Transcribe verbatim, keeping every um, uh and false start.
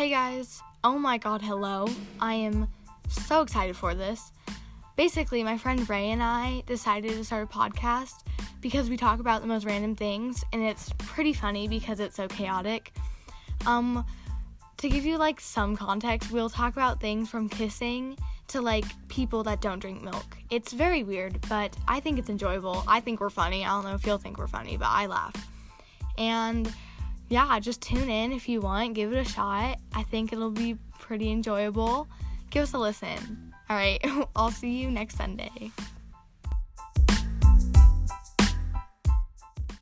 Hey guys, oh my god, hello. I am so excited for this. Basically, my friend Ray and I decided to start a podcast because we talk about the most random things, and it's pretty funny because it's so chaotic. Um, to give you like some context, we'll talk about things from kissing to like people that don't drink milk. It's very weird, but I think it's enjoyable. I think we're funny. I don't know if you'll think we're funny, but I laugh. And yeah, just tune in if you want. Give it a shot. I think it'll be pretty enjoyable. Give us a listen. All right, I'll see you next Sunday.